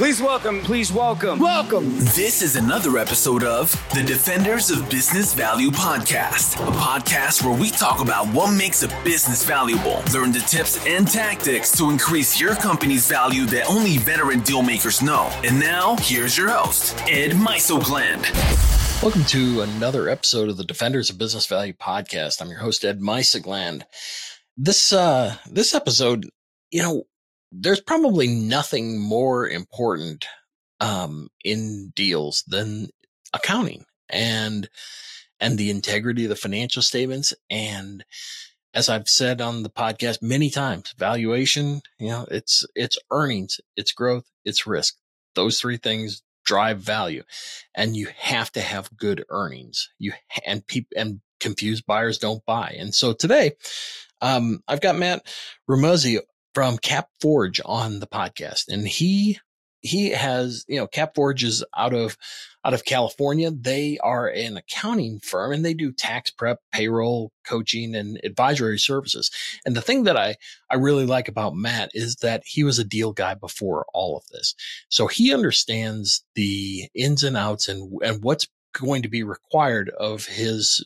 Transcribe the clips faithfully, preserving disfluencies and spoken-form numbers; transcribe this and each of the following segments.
Please welcome, please welcome, welcome. This is another episode of the Defenders of Business Value Podcast, a podcast where we talk about what makes a business valuable, learn the tips and tactics to increase your company's value that only veteran deal makers know. And now, here's your host, Ed Mysogland. Welcome to another episode of the Defenders of Business Value Podcast. I'm your host, Ed Mysogland. This uh, this episode, you know, there's probably nothing more important um, in deals than accounting and and the integrity of the financial statements. And as I've said on the podcast many times, valuation, you know, it's it's earnings, it's growth, it's risk. Those three things drive value, and you have to have good earnings. You and people and confused buyers don't buy. And so today, um, I've got Matt Remuzzi from CapForge on the podcast, and he he has you know CapForge is out of out of California. They are an accounting firm, and they do tax prep, payroll, coaching, and advisory services. And the thing that I I really like about Matt is that he was a deal guy before all of this. So he understands the ins and outs and, and what's going to be required of his,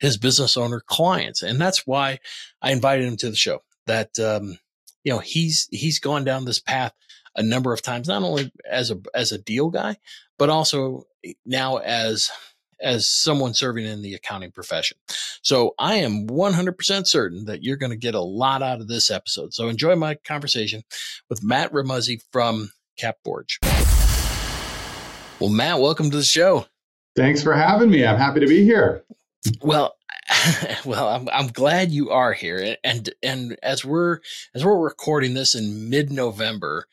his business owner clients. And that's why I invited him to the show. That, um, you know, he's, he's gone down this path a number of times, not only as a, as a deal guy, but also now as, as someone serving in the accounting profession. So I am one hundred percent certain that you're going to get a lot out of this episode. So enjoy my conversation with Matt Remuzzi from CapForge. Well, Matt, welcome to the show. Thanks for having me. I'm happy to be here. Well, well, I'm I'm glad you are here. And and as we're as we're recording this in mid-November,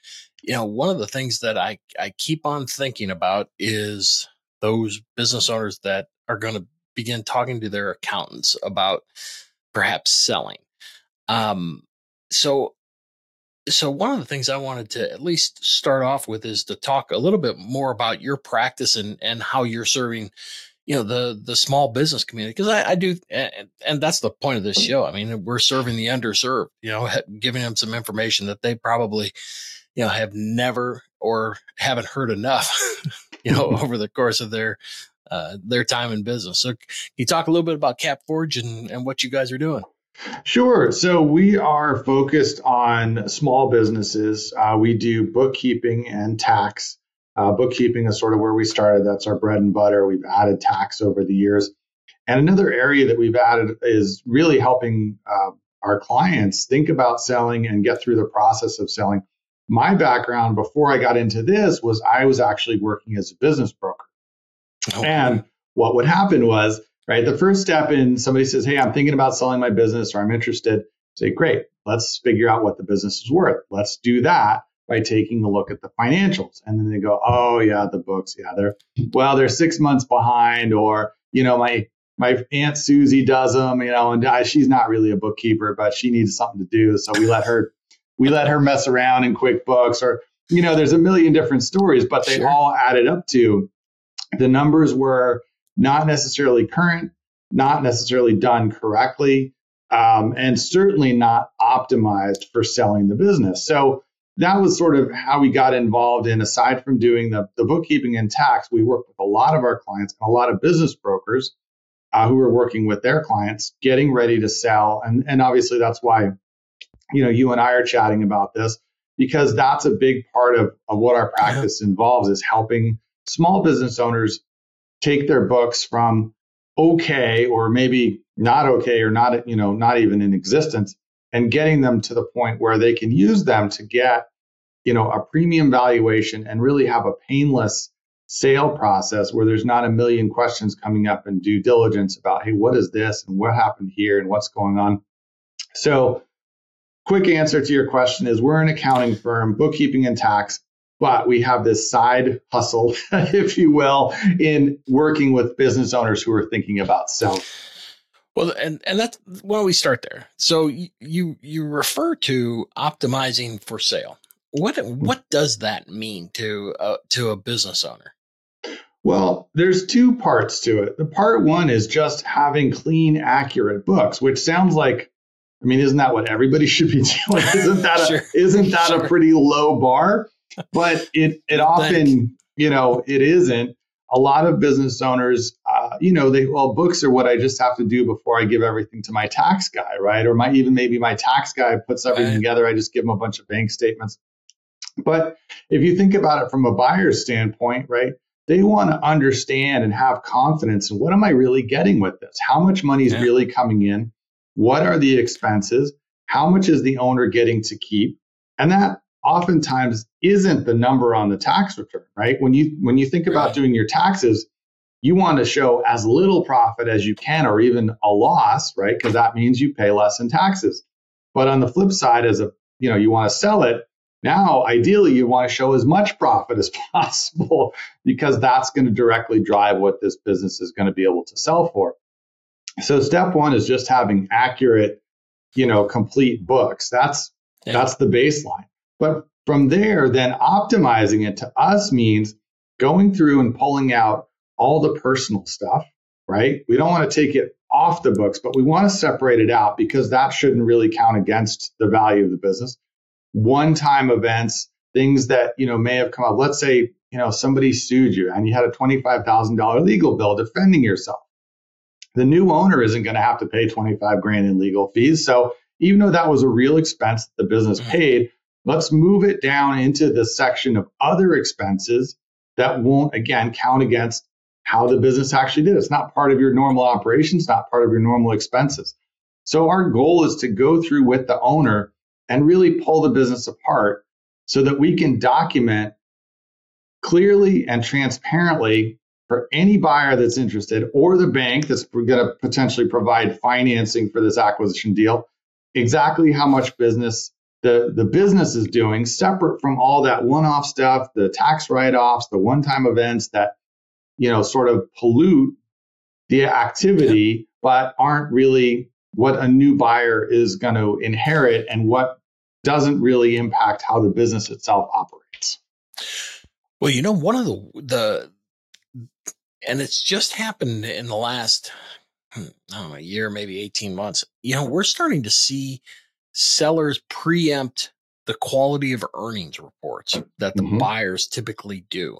you know, one of the things that I, I keep on thinking about is those business owners that are going to begin talking to their accountants about perhaps selling. Um, so, so one of the things I wanted to at least start off with is to talk a little bit more about your practice and, and how you're serving, you know, the, the small business community. Cause I, I do. And, and that's the point of this show. I mean, we're serving the underserved, you know, giving them some information that they probably, you know, have never or haven't heard enough, you know, over the course of their, uh, their time in business. So can you talk a little bit about CapForge and, and what you guys are doing? Sure. So we are focused on small businesses. Uh, we do bookkeeping and tax. Uh, bookkeeping is sort of where we started. That's our bread and butter. We've added tax over the years. And another area that we've added is really helping uh, our clients think about selling and get through the process of selling. My background before I got into this was I was actually working as a business broker. Okay. And what would happen was, right, the first step in somebody says, hey, I'm thinking about selling my business or I'm interested. Say, great, let's figure out what the business is worth. Let's do that by taking a look at the financials. And then they go, oh, yeah, the books. Yeah, they're, well, they're six months behind, or, you know, my my Aunt Susie does them, you know, and I, she's not really a bookkeeper, but she needs something to do. So we let her we let her mess around in QuickBooks, or, you know, there's a million different stories, but they sure. all added up to the numbers were not necessarily current, not necessarily done correctly, um, and certainly not optimized for selling the business. So that was sort of how we got involved in, aside from doing the, the bookkeeping and tax, we worked with a lot of our clients and a lot of business brokers uh, who were working with their clients, getting ready to sell. And, and obviously that's why, you know, you and I are chatting about this, because that's a big part of, of what our practice involves, is helping small business owners take their books from okay, or maybe not okay, or not, you know, not even in existence, and getting them to the point where they can use them to get, you know, a premium valuation and really have a painless sale process where there's not a million questions coming up in due diligence about, hey, what is this and what happened here and what's going on? So quick answer to your question is we're an accounting firm, bookkeeping and tax, but we have this side hustle, if you will, in working with business owners who are thinking about selling. Well, and, and that's why we start there. So you you refer to optimizing for sale. What what does that mean to uh, to a business owner? Well, there's two parts to it. The part one is just having clean, accurate books, which sounds like, I mean, isn't that what everybody should be doing? Isn't that a, sure. isn't that sure. a pretty low bar? but it it often, you know, it isn't. A lot of business owners, uh, you know, they, well, books are what I just have to do before I give everything to my tax guy, right? Or my, even maybe my tax guy puts everything right. together. I just give him a bunch of bank statements. But if you think about it from a buyer's standpoint, right, they want to understand and have confidence in what am I really getting with this? How much money is yeah. really coming in? What are the expenses? How much is the owner getting to keep? And that oftentimes isn't the number on the tax return, right? When you when you think about right. doing your taxes, you want to show as little profit as you can, or even a loss, right? Because that means you pay less in taxes. But on the flip side, as a you know, you want to sell it. Now, ideally, you want to show as much profit as possible because that's going to directly drive what this business is going to be able to sell for. So step one is just having accurate, you know, complete books. That's yeah. that's the baseline. But from there, then optimizing it to us means going through and pulling out all the personal stuff, right? We don't want to take it off the books, but we want to separate it out because that shouldn't really count against the value of the business. One-time events, things that, you know, may have come up. Let's say, you know, somebody sued you and you had a twenty-five thousand dollars legal bill defending yourself. The new owner isn't going to have to pay twenty-five grand in legal fees. So even though that was a real expense that the business paid, let's move it down into the section of other expenses that won't, again, count against how the business actually did. It's not part of your normal operations, not part of your normal expenses. So our goal is to go through with the owner and really pull the business apart so that we can document clearly and transparently for any buyer that's interested or the bank that's going to potentially provide financing for this acquisition deal, exactly how much business the, the business is doing, separate from all that one-off stuff, the tax write-offs, the one-time events that, you know, sort of pollute the activity, but aren't really what a new buyer is going to inherit and what doesn't really impact how the business itself operates. Well, you know, one of the, the and it's just happened in the last, I don't know, a year, maybe eighteen months, you know, we're starting to see sellers preempt the quality of earnings reports that the mm-hmm. buyers typically do.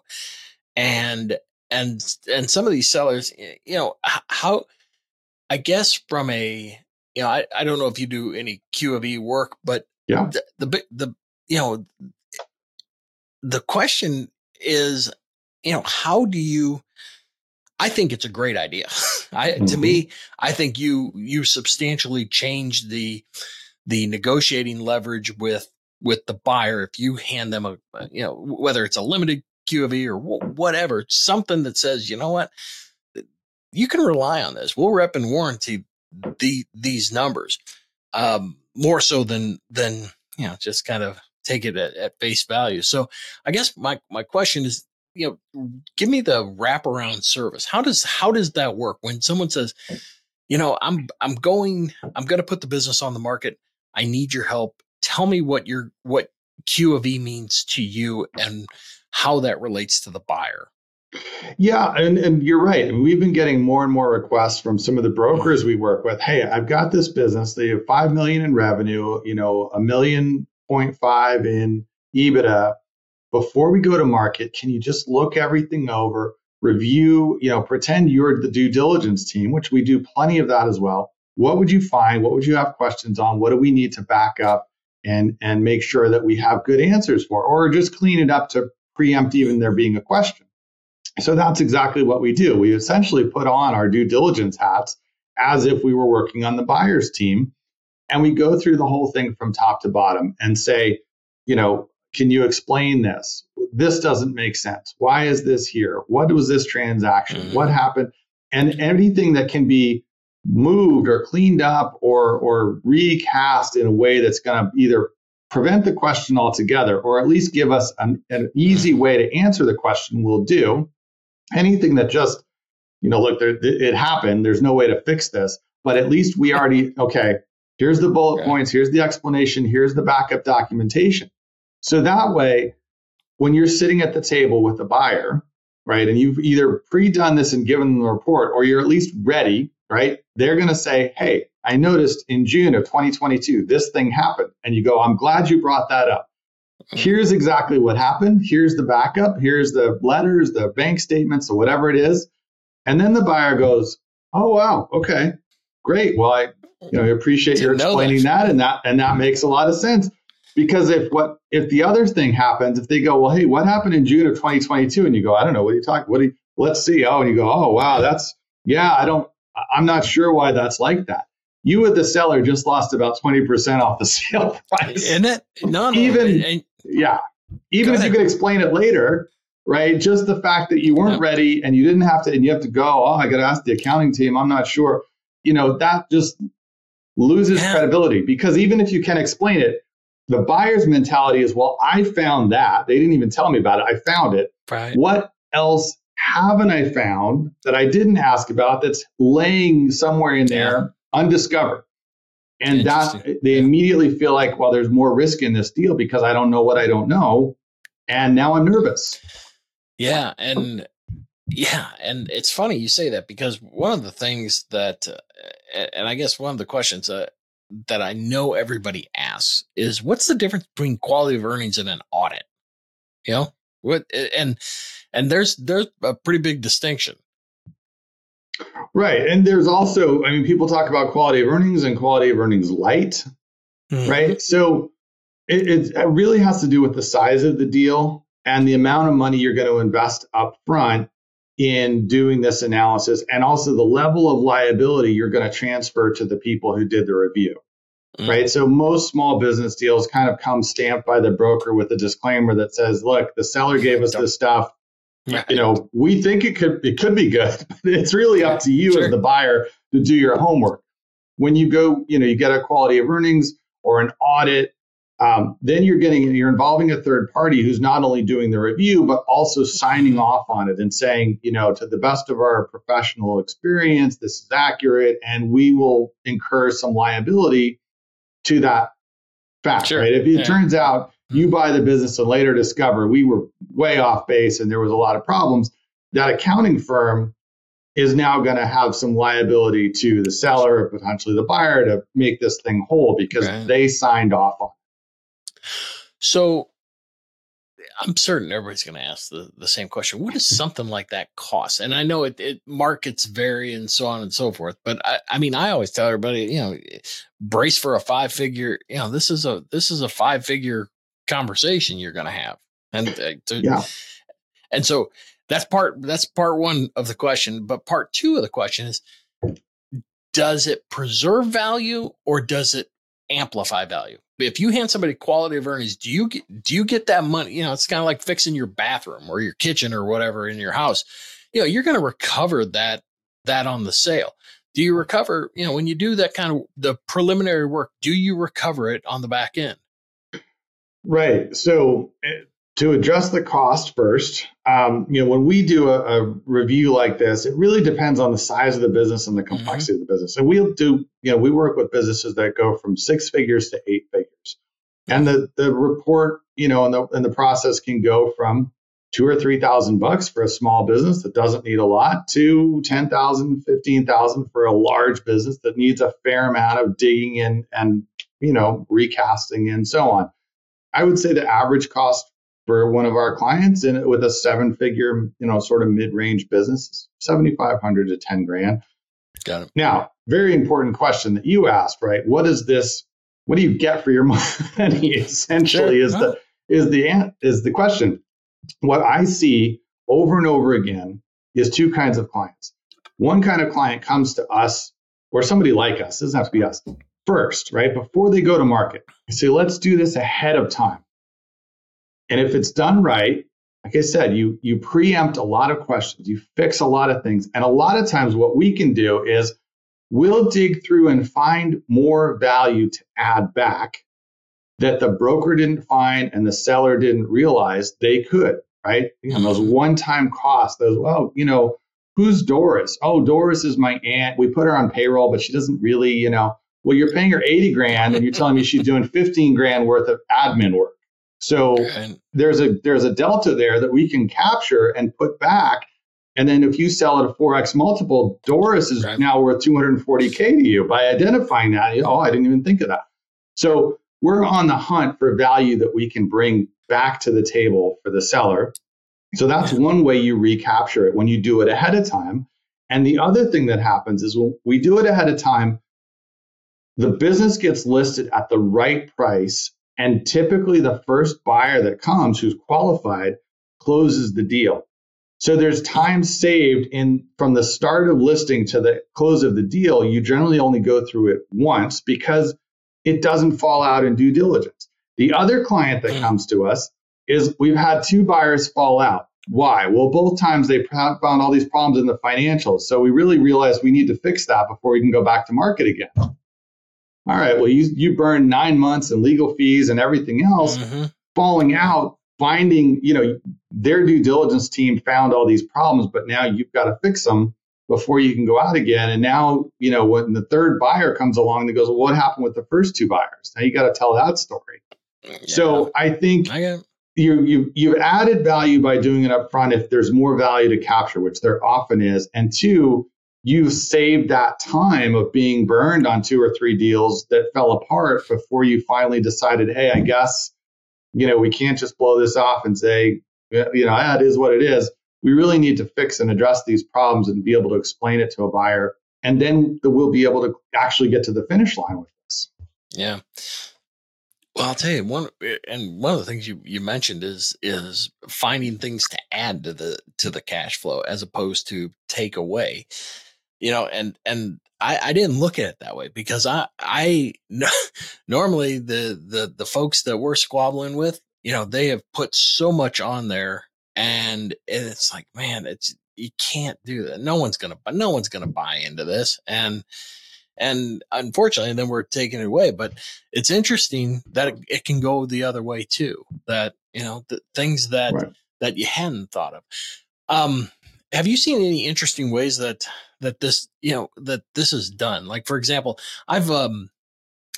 And, and, and some of these sellers, you know, how, I guess from a, you know, I, I don't know if you do any Q of E work, but yeah. the, the, the, you know, the question is, you know, how do you, I think it's a great idea. I, mm-hmm. to me, I think you, you substantially changed the, the negotiating leverage with, with the buyer. If you hand them a, you know, whether it's a limited Q of E or w- whatever, something that says, you know what, you can rely on this. We'll rep and warranty the, these numbers um, more so than, than, you know, just kind of take it at, at face value. So I guess my, my question is, you know, give me the wraparound service. How does, how does that work when someone says, you know, I'm, I'm going, I'm going to put the business on the market. I need your help. Tell me what your, what Q of E means to you and how that relates to the buyer. Yeah, and, and you're right. I mean, we've been getting more and more requests from some of the brokers we work with. Hey, I've got this business. They have five million in revenue, you know, a million point five in EBITDA. Before we go to market, can you just look everything over, review, you know, pretend you're the due diligence team, which we do plenty of that as well. What would you find? What would you have questions on? What do we need to back up and and make sure that we have good answers for, or just clean it up to preempt even there being a question? So that's exactly what we do. We essentially put on our due diligence hats as if we were working on the buyer's team. And we go through the whole thing from top to bottom and say, you know, can you explain this? This doesn't make sense. Why is this here? What was this transaction? What happened? And anything that can be moved or cleaned up or, or recast in a way that's going to either prevent the question altogether or at least give us an, an easy way to answer the question we'll do. Anything that just, you know, look, there, it happened. There's no way to fix this. But at least we already, okay, here's the bullet points. Here's the explanation. Here's the backup documentation. So that way, when you're sitting at the table with the buyer, right, and you've either pre-done this and given them the report or you're at least ready, right, they're going to say, hey, I noticed in June of twenty twenty-two, this thing happened. And you go, I'm glad you brought that up. here's exactly what happened. Here's the backup. Here's the letters, the bank statements, or whatever it is. And then the buyer goes, oh, wow. Okay, great. Well, I you know, appreciate your explaining that. And that, and that makes a lot of sense. Because if what if the other thing happens, if they go, well, hey, what happened in June of twenty twenty-two? And you go, I don't know. What are you talking? What do you, let's see. Oh, and you go, oh, wow, that's yeah, I don't I'm not sure why that's like that. You as the seller just lost about twenty percent off the sale price. Isn't it? No, no. Even, and, yeah. Even if ahead. You could explain it later, right? Just the fact that you weren't yeah. ready and you didn't have to, and you have to go, oh, I got to ask the accounting team. I'm not sure. You know, that just loses yeah. credibility, because even if you can explain it, the buyer's mentality is, well, I found that. They didn't even tell me about it. I found it. Right. What else haven't I found that I didn't ask about that's laying somewhere in there undiscovered? And that they yeah. immediately feel like, well, there's more risk in this deal because I don't know what I don't know. And now I'm nervous. Yeah. And yeah. And it's funny you say that, because one of the things that, uh, and I guess one of the questions uh, that I know everybody asks is, what's the difference between quality of earnings and an audit? You know, what, and, and there's, there's a pretty big distinction. Right. And there's also, I mean, people talk about quality of earnings and quality of earnings light, mm-hmm. right? So it, it really has to do with the size of the deal and the amount of money you're going to invest up front in doing this analysis, and also the level of liability you're going to transfer to the people who did the review, mm-hmm. right? So most small business deals kind of come stamped by the broker with a disclaimer that says, look, the seller gave us this stuff. You know, we think it could it could be good, but it's really up to you sure. as the buyer to do your homework. When you go, you know, you get a quality of earnings or an audit, um, then you're getting you're involving a third party who's not only doing the review, but also signing off on it and saying, you know, to the best of our professional experience, this is accurate, and we will incur some liability to that fact, sure. right? If it yeah. turns out you buy the business and later discover we were way off base and there was a lot of problems, that accounting firm is now going to have some liability to the seller or potentially the buyer to make this thing whole, because right. they signed off on it. So I'm certain everybody's going to ask the, the same question. What does something like that cost? And I know it, it markets vary and so on and so forth, but I, I mean, I always tell everybody, you know, brace for a five figure, you know, this is a, this is a five figure conversation you're going to have. And, uh, to, yeah. and so that's part, that's part one of the question, but part two of the question is, does it preserve value or does it amplify value? If you hand somebody quality of earnings, do you get, do you get that money? You know, it's kind of like fixing your bathroom or your kitchen or whatever in your house. You know, you're going to recover that, that on the sale. Do you recover, you know, when you do that kind of the preliminary work, do you recover it on the back end? Right. So to address the cost first, um, you know, when we do a, a review like this, it really depends on the size of the business and the complexity mm-hmm. of the business. And we'll do, you know, we work with businesses that go from six figures to eight figures. And the, the report, you know, and the, and the process can go from two or three thousand bucks for a small business that doesn't need a lot to ten thousand, fifteen thousand for a large business that needs a fair amount of digging in and, you know, recasting and so on. I would say the average cost for one of our clients in with a seven-figure, you know, sort of mid-range business is seventy-five hundred to ten grand. Got it. Now, very important question that you asked, right? What is this? What do you get for your money? Essentially, sure. is huh? the is the is the question. What I see over and over again is two kinds of clients. One kind of client comes to us, or somebody like us. It doesn't have to be us. First, right, before they go to market. So let's do this ahead of time. And if it's done right, like I said, you you preempt a lot of questions, you fix a lot of things. And a lot of times what we can do is we'll dig through and find more value to add back that the broker didn't find and the seller didn't realize they could, right? You know, those one-time costs, those, well, you know, who's Doris? Oh, Doris is my aunt. We put her on payroll, but she doesn't really, you know, well, you're paying her eighty grand and you're telling me she's doing fifteen grand worth of admin work. So there's a there's a delta there that we can capture and put back. And then if you sell at a four X multiple, Doris is right. now worth two hundred forty K to you by identifying that. You know, oh, I didn't even think of that. So we're on the hunt for value that we can bring back to the table for the seller. So that's one way you recapture it when you do it ahead of time. And the other thing that happens is when we do it ahead of time, the business gets listed at the right price. And typically the first buyer that comes who's qualified closes the deal. So there's time saved in from the start of listing to the close of the deal. You generally only go through it once because it doesn't fall out in due diligence. The other client that comes to us is we've had two buyers fall out. Why? Well, both times they found all these problems in the financials. So we really realized we need to fix that before we can go back to market again. All right. Well, you, you burn nine months in legal fees and everything else, mm-hmm. falling out, finding, you know, their due diligence team found all these problems, but now you've got to fix them before you can go out again. And now, you know, when the third buyer comes along and goes, well, what happened with the first two buyers? Now you got to tell that story. Yeah. So I think I got- You, you, you've added value by doing it up front if there's more value to capture, which there often is. And two, you've saved that time of being burned on two or three deals that fell apart before you finally decided, hey, I guess, you know, we can't just blow this off and say, you know, that is what it is. We really need to fix and address these problems and be able to explain it to a buyer. And then we'll be able to actually get to the finish line with this. Yeah. Well, I'll tell you one, and one of the things you, you mentioned is is finding things to add to the to the cash flow as opposed to take away, you know. And and I, I didn't look at it that way because I I normally the the the folks that we're squabbling with, you know, they have put so much on there, and it's like, man, it's you can't do that. No one's gonna no one's gonna buy into this, and. And unfortunately, then we're taking it away. But it's interesting that it, it can go the other way, too, that, you know, the things that right. that you hadn't thought of. Um, have you seen any interesting ways that that this, you know, that this is done? Like, for example, I've um,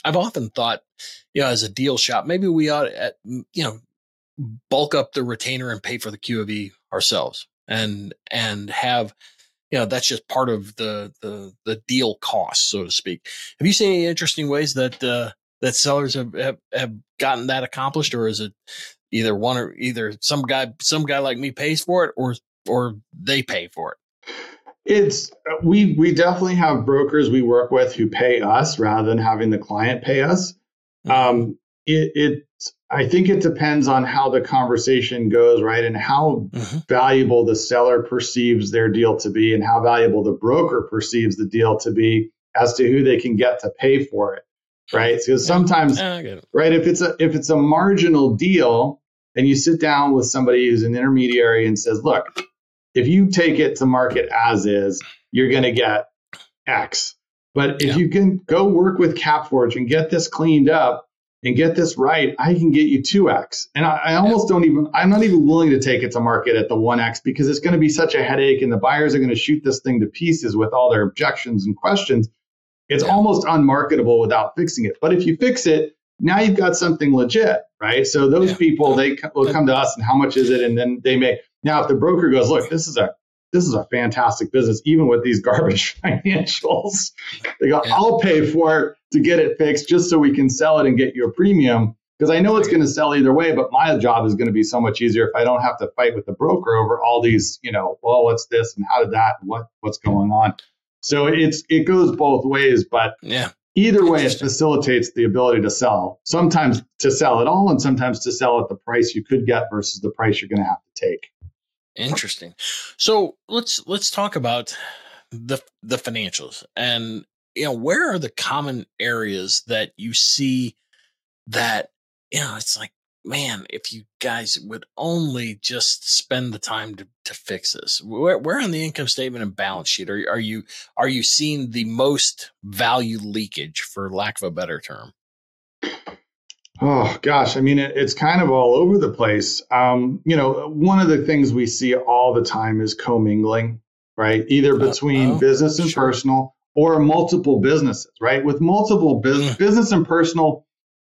I've often thought, you know, as a deal shop, maybe we ought to, at, you know, bulk up the retainer and pay for the Q of E ourselves and and have. You know, that's just part of the, the the deal cost, so to speak. Have you seen any interesting ways that uh, that sellers have, have, have gotten that accomplished, or is it either one or either some guy some guy like me pays for it, or or they pay for it? It's we we definitely have brokers we work with who pay us rather than having the client pay us. Um, it it I think it depends on how the conversation goes, right? And how mm-hmm. valuable the seller perceives their deal to be and how valuable the broker perceives the deal to be as to who they can get to pay for it, right? Because sometimes, yeah, right, if it's a if it's a marginal deal and you sit down with somebody who's an intermediary and says, look, if you take it to market as is, you're going to get X. But if yeah. you can go work with CapForge and get this cleaned up, and get this right, I can get you two X. And I, I almost don't even, I'm not even willing to take it to market at the one X because it's going to be such a headache and the buyers are going to shoot this thing to pieces with all their objections and questions. It's yeah. almost unmarketable without fixing it. But if you fix it, now you've got something legit, right? So those yeah. people, they will come to us and how much is it? And then they may, now if the broker goes, look, this is a This is a fantastic business, even with these garbage financials. They go, yeah. I'll pay for it to get it fixed just so we can sell it and get you a premium because I know it's going to sell either way, but my job is going to be so much easier if I don't have to fight with the broker over all these, you know, well, what's this and how did that, and what what's going on. So it's it goes both ways, but yeah. either way, it facilitates the ability to sell, sometimes to sell at all and sometimes to sell at the price you could get versus the price you're going to have to take. Interesting. So let's let's talk about the the financials, and you know, where are the common areas that you see that, you know, it's like, man, if you guys would only just spend the time to, to fix this. Where where on the income statement and balance sheet are are you are you seeing the most value leakage, for lack of a better term? Oh, gosh. I mean, it, it's kind of all over the place. Um, you know, one of the things we see all the time is commingling, right? Either between uh, oh, business and sure. personal or multiple businesses, right? With multiple business, business and personal,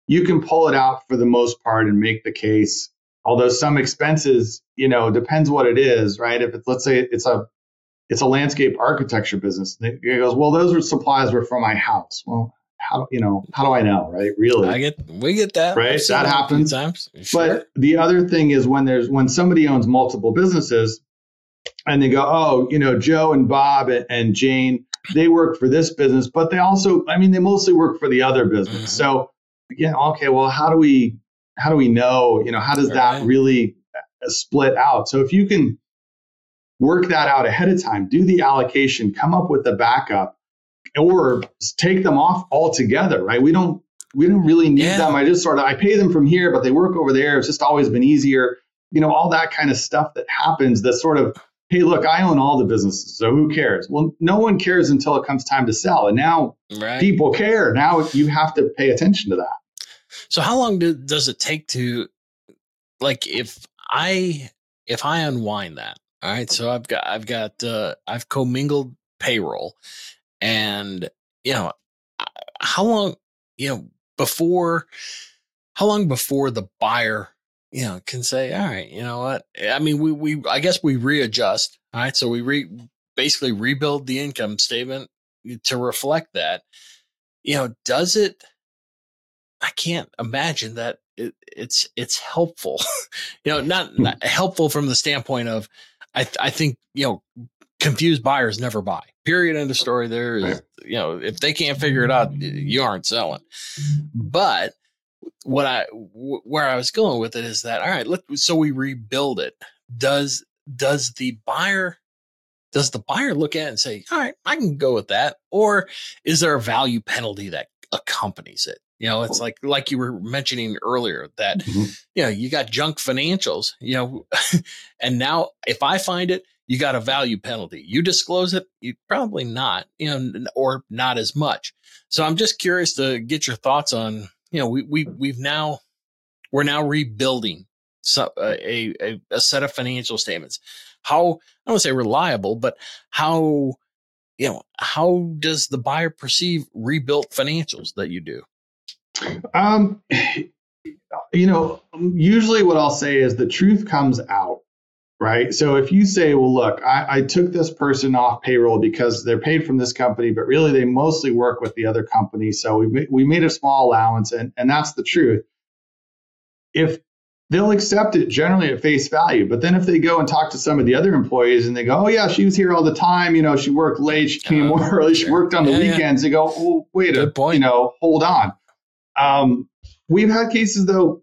you can pull it out for the most part and make the case. Although some expenses, you know, depends what it is, right? If it's, let's say it's a it's a landscape architecture business, it goes, well, those supplies were from my house. Well, how, you know, how do I know? Right. Really? I get, we get that. Right. That happens. Times. Sure. But the other thing is when there's, when somebody owns multiple businesses and they go, oh, you know, Joe and Bob and, and Jane, they work for this business, but they also, I mean, they mostly work for the other business. Mm-hmm. So again, okay, well, how do we, how do we know, you know, how does All that right. really split out? So if you can work that out ahead of time, do the allocation, come up with the backup, or take them off altogether, right? We don't, we don't really need yeah. them. I just sort of, I pay them from here, but they work over there. It's just always been easier. You know, all that kind of stuff that happens that sort of, hey, look, I own all the businesses, so who cares? Well, no one cares until it comes time to sell. And now right. people care. Now you have to pay attention to that. So how long do, does it take to, like, if I, if I unwind that, all right, so I've got, I've got, uh, I've commingled payroll and, you know, how long, you know, before, how long before the buyer, you know, can say, all right, you know what? I mean, we, we, I guess we readjust. All right. So we re basically rebuild the income statement to reflect that, you know, does it, I can't imagine that it, it's, it's helpful, you know, not, not helpful from the standpoint of, I th- I think, you know, confused buyers never buy, period. End of story. There is, you know, if they can't figure it out, you aren't selling. But what I, w- where I was going with it is that, all right, let, so we rebuild it. Does, does the buyer, does the buyer look at it and say, all right, I can go with that? Or is there a value penalty that accompanies it? You know, it's like, like you were mentioning earlier that, mm-hmm. you know, you got junk financials, you know, and now if I find it, you got a value penalty. You disclose it, you probably not, you know, or not as much. So I'm just curious to get your thoughts on, you know, we, we, we've now, we're now rebuilding some, uh, a, a, a set of financial statements. How, I don't want to say reliable, but how, you know, how does the buyer perceive rebuilt financials that you do? Um, you know, usually what I'll say is the truth comes out, right? So if you say, well, look, I, I took this person off payroll because they're paid from this company, but really they mostly work with the other company. So we, we made a small allowance and, and that's the truth. If they'll accept it generally at face value, but then if they go and talk to some of the other employees and they go, oh yeah, she was here all the time. You know, she worked late, she came uh, early, sure. she worked on the yeah, weekends. Yeah. They go, oh, wait, a, you know, hold on. Um, we've had cases though,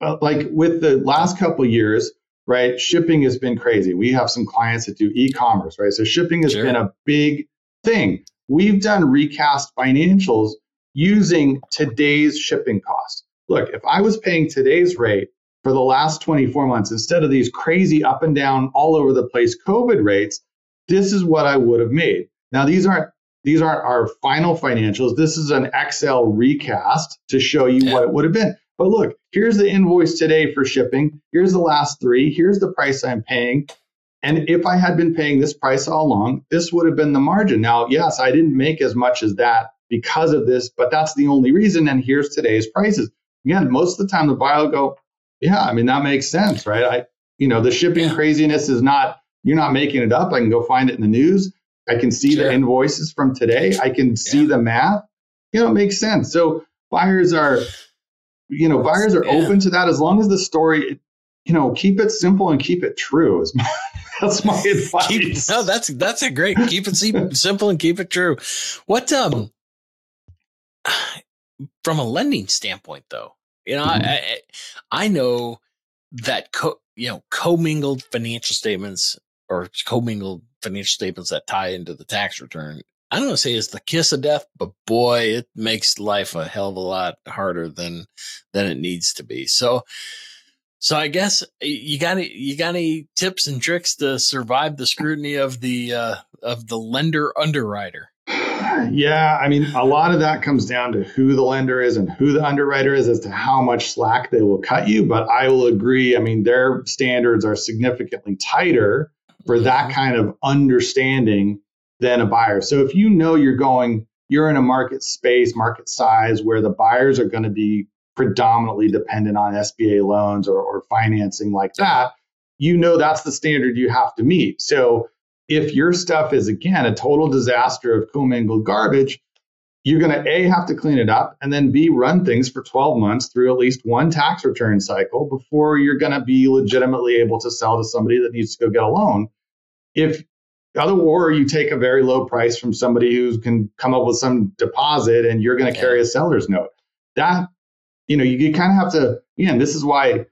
uh, like with the last couple of years, right? Shipping has been crazy. We have some clients that do e-commerce, right? So shipping has sure. been a big thing. We've done recast financials using today's shipping costs. Look, if I was paying today's rate for the last twenty-four months, instead of these crazy up and down, all over the place COVID rates, this is what I would have made. Now these aren't These aren't our final financials. This is an Excel recast to show you yeah. what it would have been. But look, here's the invoice today for shipping. Here's the last three. Here's the price I'm paying. And if I had been paying this price all along, this would have been the margin. Now, yes, I didn't make as much as that because of this, but that's the only reason. And here's today's prices. Again, most of the time the buyer will go, yeah, I mean, that makes sense, right? I, you know, the shipping yeah. craziness is not, you're not making it up. I can go find it in the news. I can see sure. the invoices from today. I can see yeah. the math. You know, it makes sense. So buyers are, you know, buyers are yeah. open to that as long as the story, you know, keep it simple and keep it true. Is my, that's my advice. Keep, no, that's that's a great. Keep it simple and keep it true. What um, from a lending standpoint, though, you know, mm-hmm. I, I I know that co, you know commingled financial statements or commingled financial statements that tie into the tax return. I don't want to say it's the kiss of death, but boy, it makes life a hell of a lot harder than, than it needs to be. So, so I guess you got any, you got any tips and tricks to survive the scrutiny of the, uh, of the lender underwriter? Yeah. I mean, a lot of that comes down to who the lender is and who the underwriter is as to how much slack they will cut you. But I will agree. I mean, their standards are significantly tighter for that kind of understanding than a buyer. So if you know you're going, you're in a market space, market size where the buyers are going to be predominantly dependent on S B A loans or, or financing like that, you know that's the standard you have to meet. So if your stuff is, again, a total disaster of commingled garbage, you're going to A, have to clean it up, and then B, run things for twelve months through at least one tax return cycle before you're going to be legitimately able to sell to somebody that needs to go get a loan. If other, or you take a very low price from somebody who can come up with some deposit and you're going to carry a seller's note. That, you know, you, you kind of have to, again, this is why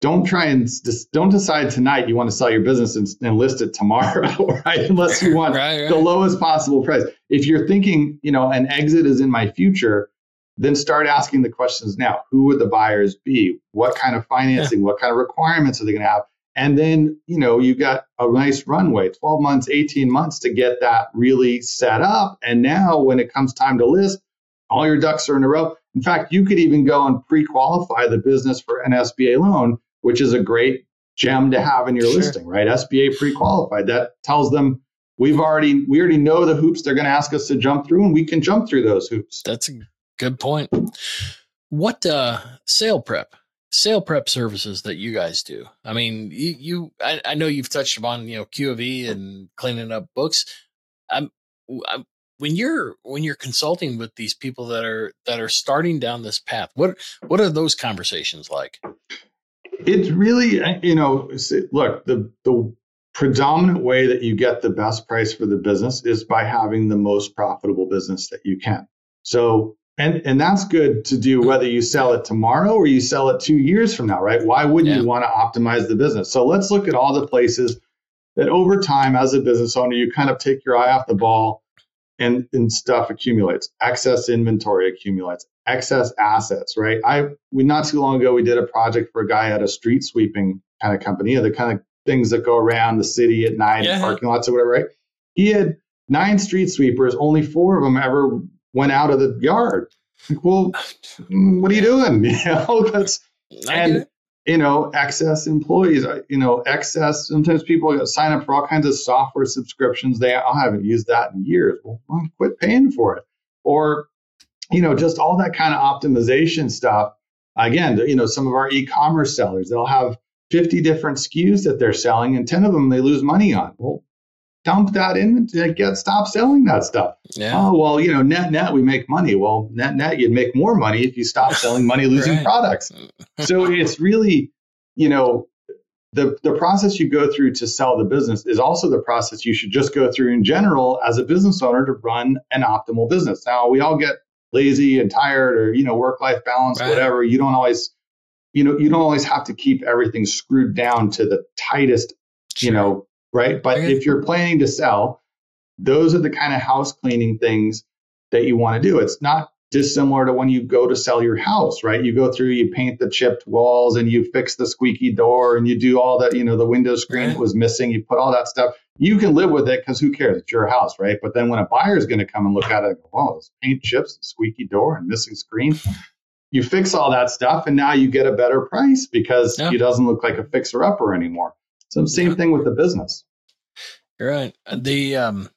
don't try and just don't decide tonight you want to sell your business and, and list it tomorrow, right? Unless you want right, right. the lowest possible price. If you're thinking, you know, an exit is in my future, then start asking the questions now. Who would the buyers be? What kind of financing? Yeah. What kind of requirements are they going to have? And then, you know, you've got a nice runway, twelve months, eighteen months to get that really set up. And now when it comes time to list, all your ducks are in a row. In fact, you could even go and pre-qualify the business for an S B A loan, which is a great gem to have in your sure. listing, right? S B A pre-qualified. That tells them we've already, we already know the hoops they're going to ask us to jump through, and we can jump through those hoops. That's a good point. What uh, sale prep, sale prep services that you guys do? I mean, you, you I, I know you've touched upon, you know, Q of E and cleaning up books. I'm, I'm When you're when you're consulting with these people that are that are starting down this path, what what are those conversations like? It's really, you know, look, the the predominant way that you get the best price for the business is by having the most profitable business that you can. So, and and that's good to do whether you sell it tomorrow or you sell it two years from now, right? Why wouldn't yeah. you want to optimize the business? So let's look at all the places that over time as a business owner, you kind of take your eye off the ball. And, and stuff accumulates, excess inventory accumulates, excess assets, right? I we not too long ago, we did a project for a guy at a street sweeping kind of company, the kind of things that go around the city at night, yeah. parking lots or whatever, right? He had nine street sweepers, only four of them ever went out of the yard. Like, well, what are you doing? You know, that's, and, you know, excess employees, you know, excess. Sometimes people sign up for all kinds of software subscriptions. They I haven't used that in years. Well, well, quit paying for it. Or, you know, just all that kind of optimization stuff. Again, you know, some of our e-commerce sellers, they'll have fifty different S K Us that they're selling and ten of them they lose money on. Well, dump that in and get, stop selling that stuff. Yeah. Oh, well, you know, net, net, we make money. Well, net, net, you'd make more money if you stop selling money losing right. products. So it's really, you know, the, the process you go through to sell the business is also the process you should just go through in general as a business owner to run an optimal business. Now, we all get lazy and tired or, you know, work-life balance, right. whatever. You don't always, you know, you don't always have to keep everything screwed down to the tightest, sure. you know, right? But if you're planning to sell, those are the kind of house cleaning things that you want to do. It's not dissimilar to when you go to sell your house, right? You go through, you paint the chipped walls and you fix the squeaky door and you do all that, you know, the window screen that was missing, you put all that stuff. You can live with it because who cares? It's your house, right? But then when a buyer is going to come and look at it and go, oh, there's paint chips, squeaky door and missing screen. You fix all that stuff and now you get a better price because yeah. it doesn't look like a fixer-upper anymore. So same thing with the business. You're right. The um,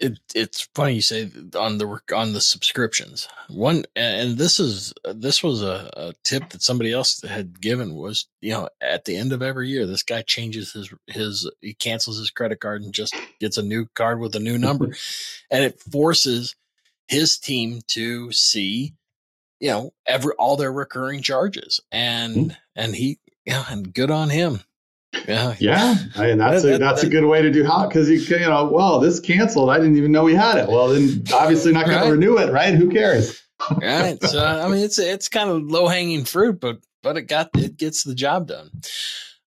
it it's funny you say on the on the subscriptions one, and this is this was a, a tip that somebody else had given was you know at the end of every year this guy changes his his he cancels his credit card and just gets a new card with a new number, and it forces his team to see you know every all their recurring charges and mm-hmm. and he. Yeah, and good on him. Yeah, yeah, I mean, that's a, that's a good way to do how because you you know, well, this canceled. I didn't even know we had it. Well, then obviously not going right. to renew it, right? Who cares? Right. So I mean, it's it's kind of low hanging fruit, but but it got it gets the job done.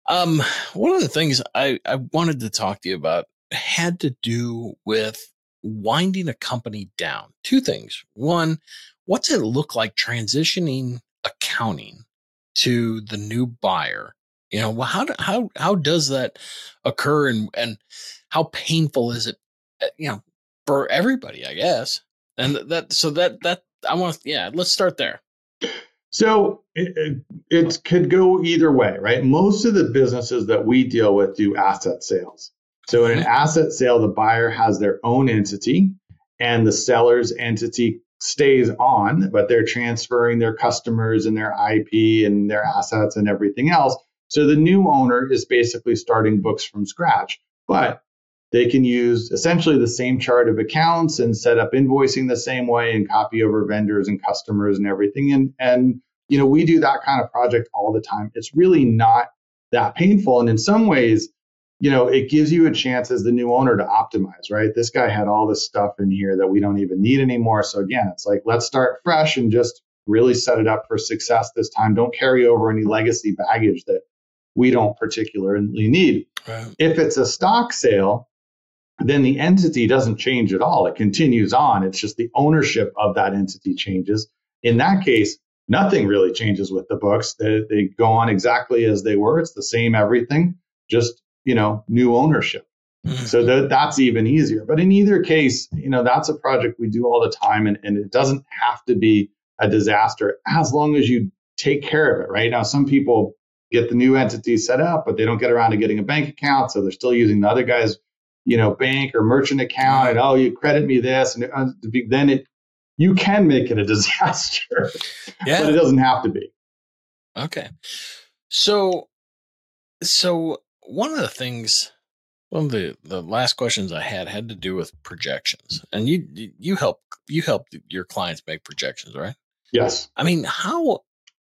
Um, one of the things I I wanted to talk to you about had to do with winding a company down. Two things. One, what's it look like transitioning accounting to the new buyer? You know, well, how, do, how, how does that occur and, and how painful is it, you know, for everybody, I guess. And that, so that, that I want to, yeah, let's start there. So it, it, it could go either way, right? Most of the businesses that we deal with do asset sales. So in an asset sale, the buyer has their own entity and the seller's entity stays on, but they're transferring their customers and their I P and their assets and everything else. So the new owner is basically starting books from scratch, but They can use essentially the same chart of accounts and set up invoicing the same way and copy over vendors and customers and everything. And, and you know, we do that kind of project all the time. It's really not that painful. And in some ways, you know, it gives you a chance as the new owner to optimize, right? This guy had all this stuff in here that we don't even need anymore. So again, it's like, let's start fresh and just really set it up for success this time. Don't carry over any legacy baggage that we don't particularly need. Right. If it's a stock sale, then the entity doesn't change at all. It continues on. It's just the ownership of that entity changes. In that case, nothing really changes with the books. They, they go on exactly as they were. It's the same everything, just, you know, new ownership. Mm-hmm. So th- that's even easier. But in either case, you know, that's a project we do all the time, and, and it doesn't have to be a disaster as long as you take care of it, right? Now, some people get the new entity set up, but they don't get around to getting a bank account. So they're still using the other guy's, you know, bank or merchant account, and oh, you credit me this, and uh, then it, you can make it a disaster, yeah. But it doesn't have to be. Okay, so, so one of the things, one of the, the last questions I had had to do with projections, and you you help you help your clients make projections, right? Yes. I mean, how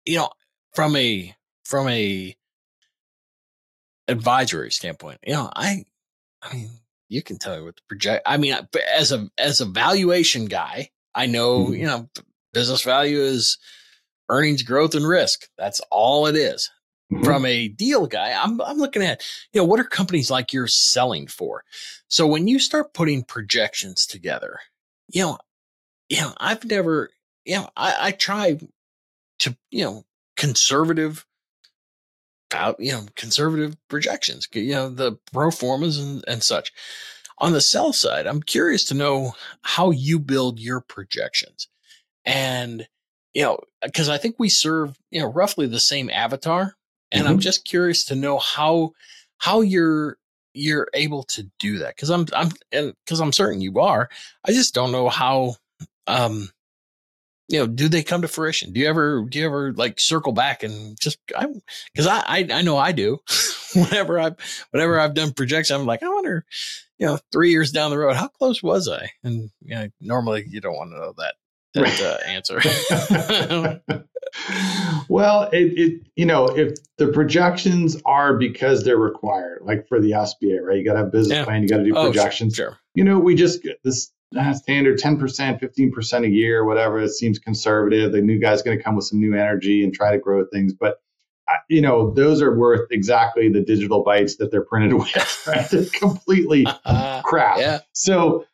you know from a from a advisory standpoint, you know, I, I mean. You can tell me what to project. I mean, as a as a valuation guy, I know, mm-hmm. you know, business value is earnings growth and risk. That's all it is. Mm-hmm. From a deal guy, I'm I'm looking at, you know, what are companies like yours selling for? So when you start putting projections together, you know, you know, I've never, you know, I, I try to, you know, conservative. Out, you know, conservative projections, you know, the pro formas and, and such. On the sell side, I'm curious to know how you build your projections. And, you know, because I think we serve, you know, roughly the same avatar. And mm-hmm. I'm just curious to know how how you're you're able to do that. Cause I'm I'm and because I'm certain you are. I just don't know how um you know, do they come to fruition? Do you ever, do you ever like circle back and just, I'm, cause I, I, I know I do whenever I've, whenever I've done projections, I'm like, I wonder, you know, three years down the road, how close was I? And you know, normally you don't want to know that, that uh, answer. Well, it, it, you know, if the projections are because they're required, like for the S B A, right? You got to have business yeah. plan, you got to do projections. Oh, sure, sure. You know, we just, this, Uh, standard ten percent, fifteen percent a year, whatever. It seems conservative. The new guy's going to come with some new energy and try to grow things. But, uh, you know, those are worth exactly the digital bytes that they're printed with. Right? They're completely uh, crap. Yeah. So,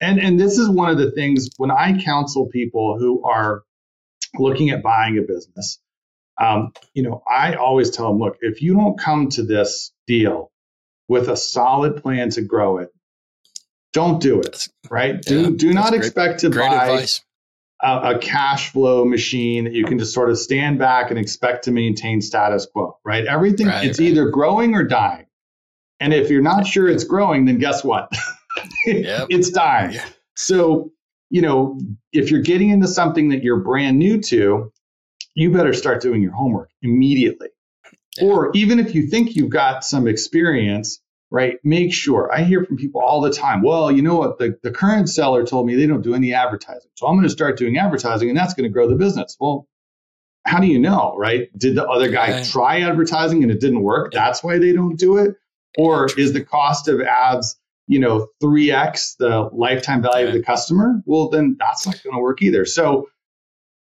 and, and this is one of the things when I counsel people who are looking at buying a business, um, you know, I always tell them, look, if you don't come to this deal with a solid plan to grow it, don't do it, right? Do yeah, do not great, expect to buy a, a cash flow machine that you can just sort of stand back and expect to maintain status quo, right? Everything, right, it's right. either growing or dying. And if you're not sure it's growing, then guess what? Yep. It's dying. Yeah. So, you know, if you're getting into something that you're brand new to, you better start doing your homework immediately. Yeah. Or even if you think you've got some experience, right? Make sure. I hear from people all the time, well, you know what? The, the current seller told me they don't do any advertising. So I'm going to start doing advertising and that's going to grow the business. Well, how do you know, right? Did the other guy right. try advertising and it didn't work? That's why they don't do it? Or is the cost of ads, you know, three x the lifetime value right. of the customer? Well, then that's not going to work either. So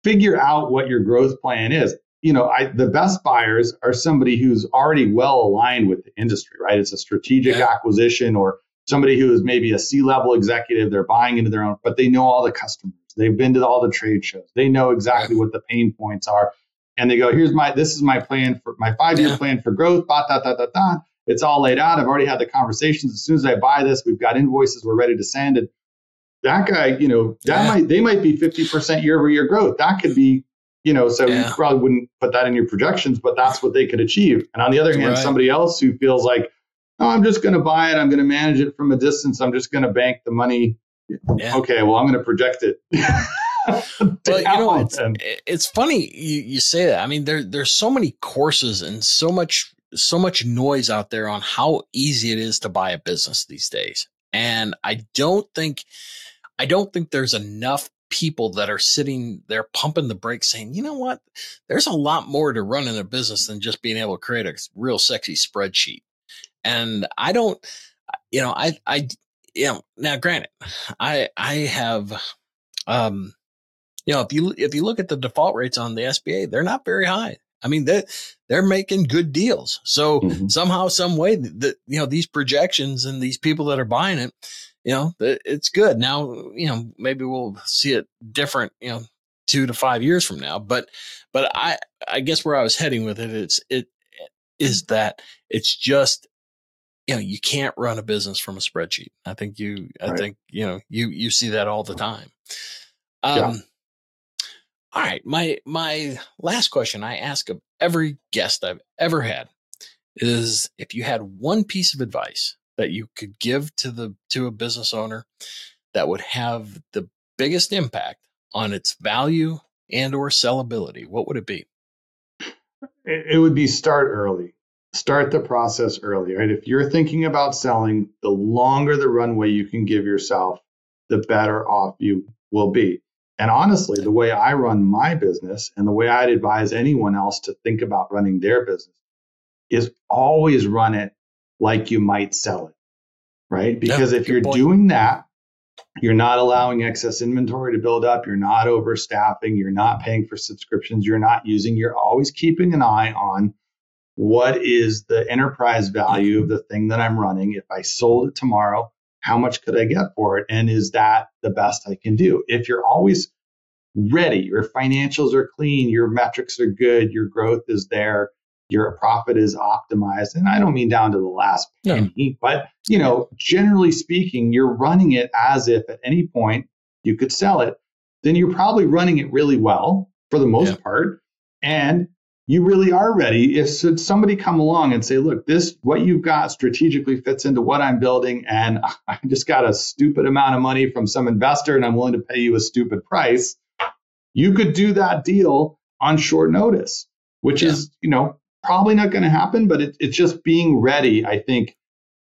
figure out what your growth plan is. You know, I, the best buyers are somebody who's already well aligned with the industry, right? It's a strategic yeah. acquisition, or somebody who is maybe a C-level executive. They're buying into their own, but they know all the customers. They've been to all the trade shows. They know exactly right. what the pain points are, and they go, "Here's my this is my plan for my five-year yeah. plan for growth." Dot dot dot dot dot. It's all laid out. I've already had the conversations. As soon as I buy this, we've got invoices. We're ready to send. And that guy, you know, that yeah. might they might be fifty percent year-over-year growth. That could be. You know, so yeah. you probably wouldn't put that in your projections, but that's what they could achieve. And on the other hand, right. somebody else who feels like, oh, I'm just going to buy it. I'm going to manage it from a distance. I'm just going to bank the money. Yeah. Okay, well, I'm going to project it. But, you know, it's, it's funny you, you say that. I mean, there there's so many courses and so much There's so much noise out there on how easy it is to buy a business these days. And I don't think, I don't think there's enough people that are sitting there pumping the brakes saying, you know what, there's a lot more to running a business than just being able to create a real sexy spreadsheet. And I don't, you know, I, I, you know, now granted, I, I have, um, you know, if you, if you look at the default rates on the S B A, they're not very high. I mean, they're, they're making good deals. So mm-hmm. somehow, some way that, you know, these projections and these people that are buying it, you know, it's good. Now, you know, maybe we'll see it different, you know, two to five years from now. But, but I, I guess where I was heading with it, it's, it is that it's just, you know, you can't run a business from a spreadsheet. I think you, I right. think, you know, you, you see that all the time. Um, yeah. All right. My, my last question I ask of every guest I've ever had is, if you had one piece of advice that you could give to the to a business owner that would have the biggest impact on its value and or sellability, what would it be? It would be start early. Start the process early, right? If you're thinking about selling, the longer the runway you can give yourself, the better off you will be. And honestly, the way I run my business and the way I'd advise anyone else to think about running their business is always run it like you might sell it, right? Because yep, if you're point. doing that, you're not allowing excess inventory to build up. You're not overstaffing. You're not paying for subscriptions. You're not using. You're always keeping an eye on what is the enterprise value of the thing that I'm running. If I sold it tomorrow, how much could I get for it? And is that the best I can do? If you're always ready, your financials are clean, your metrics are good, your growth is there, your profit is optimized. And I don't mean down to the last penny, yeah. but, you know, generally speaking, you're running it as if at any point you could sell it. Then you're probably running it really well for the most yeah. part. And you really are ready. If should somebody come along and say, look, this, what you've got strategically fits into what I'm building. And I just got a stupid amount of money from some investor and I'm willing to pay you a stupid price. You could do that deal on short notice, which yeah. is, you know, probably not going to happen, but it, it's just being ready, I think,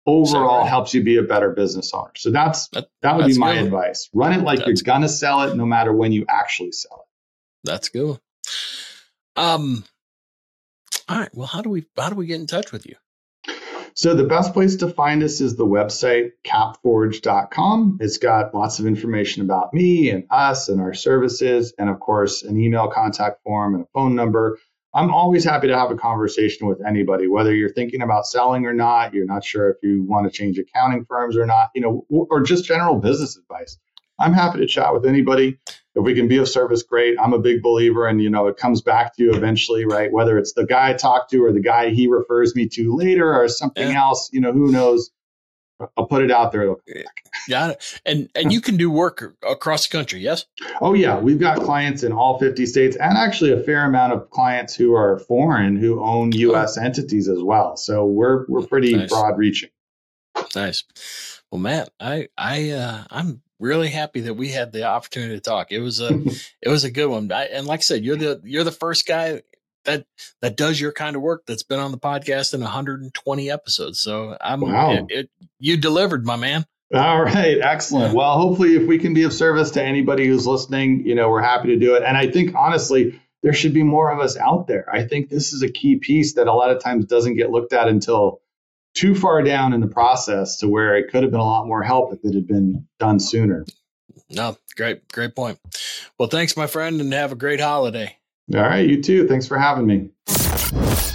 overall so, helps you be a better business owner. So that's that, that would that's be my good. advice. Run it like that's you're going to sell it, no matter when you actually sell it. That's good. Um. All right. Well, how do we how do we get in touch with you? So the best place to find us is the website, cap forge dot com. It's got lots of information about me and us and our services, and of course, an email contact form and a phone number. I'm always happy to have a conversation with anybody, whether you're thinking about selling or not, you're not sure if you want to change accounting firms or not, you know, or just general business advice. I'm happy to chat with anybody. If we can be of service, great. I'm a big believer in, you know, it comes back to you eventually, right? Whether it's the guy I talk to or the guy he refers me to later or something yeah. else, you know, who knows? I'll put it out there. It'll come back. Got it. And and you can do work across the country, yes? Oh, yeah. We've got clients in all fifty states and actually a fair amount of clients who are foreign who own U S Oh. entities as well. So we're we're pretty nice. broad reaching. Nice. Well, Matt, I, I, uh, I'm really happy that we had the opportunity to talk. It was a it was a good one. I, and like I said, you're the you're the first guy that that does your kind of work that's been on the podcast in one hundred twenty episodes. So I'm wow. it, it, you delivered, my man. All right. Excellent. Well, hopefully if we can be of service to anybody who's listening, you know, we're happy to do it. And I think, honestly, there should be more of us out there. I think this is a key piece that a lot of times doesn't get looked at until too far down in the process to where it could have been a lot more help if it had been done sooner. No, great, great point. Well, thanks, my friend, and have a great holiday. All right, you too. Thanks for having me.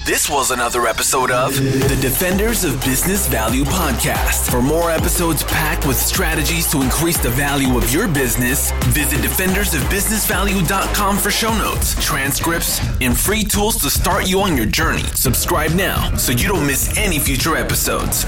This was another episode of the Defenders of Business Value Podcast. For more episodes packed with strategies to increase the value of your business, visit defenders of business value dot com for show notes, transcripts, and free tools to start you on your journey. Subscribe now so you don't miss any future episodes.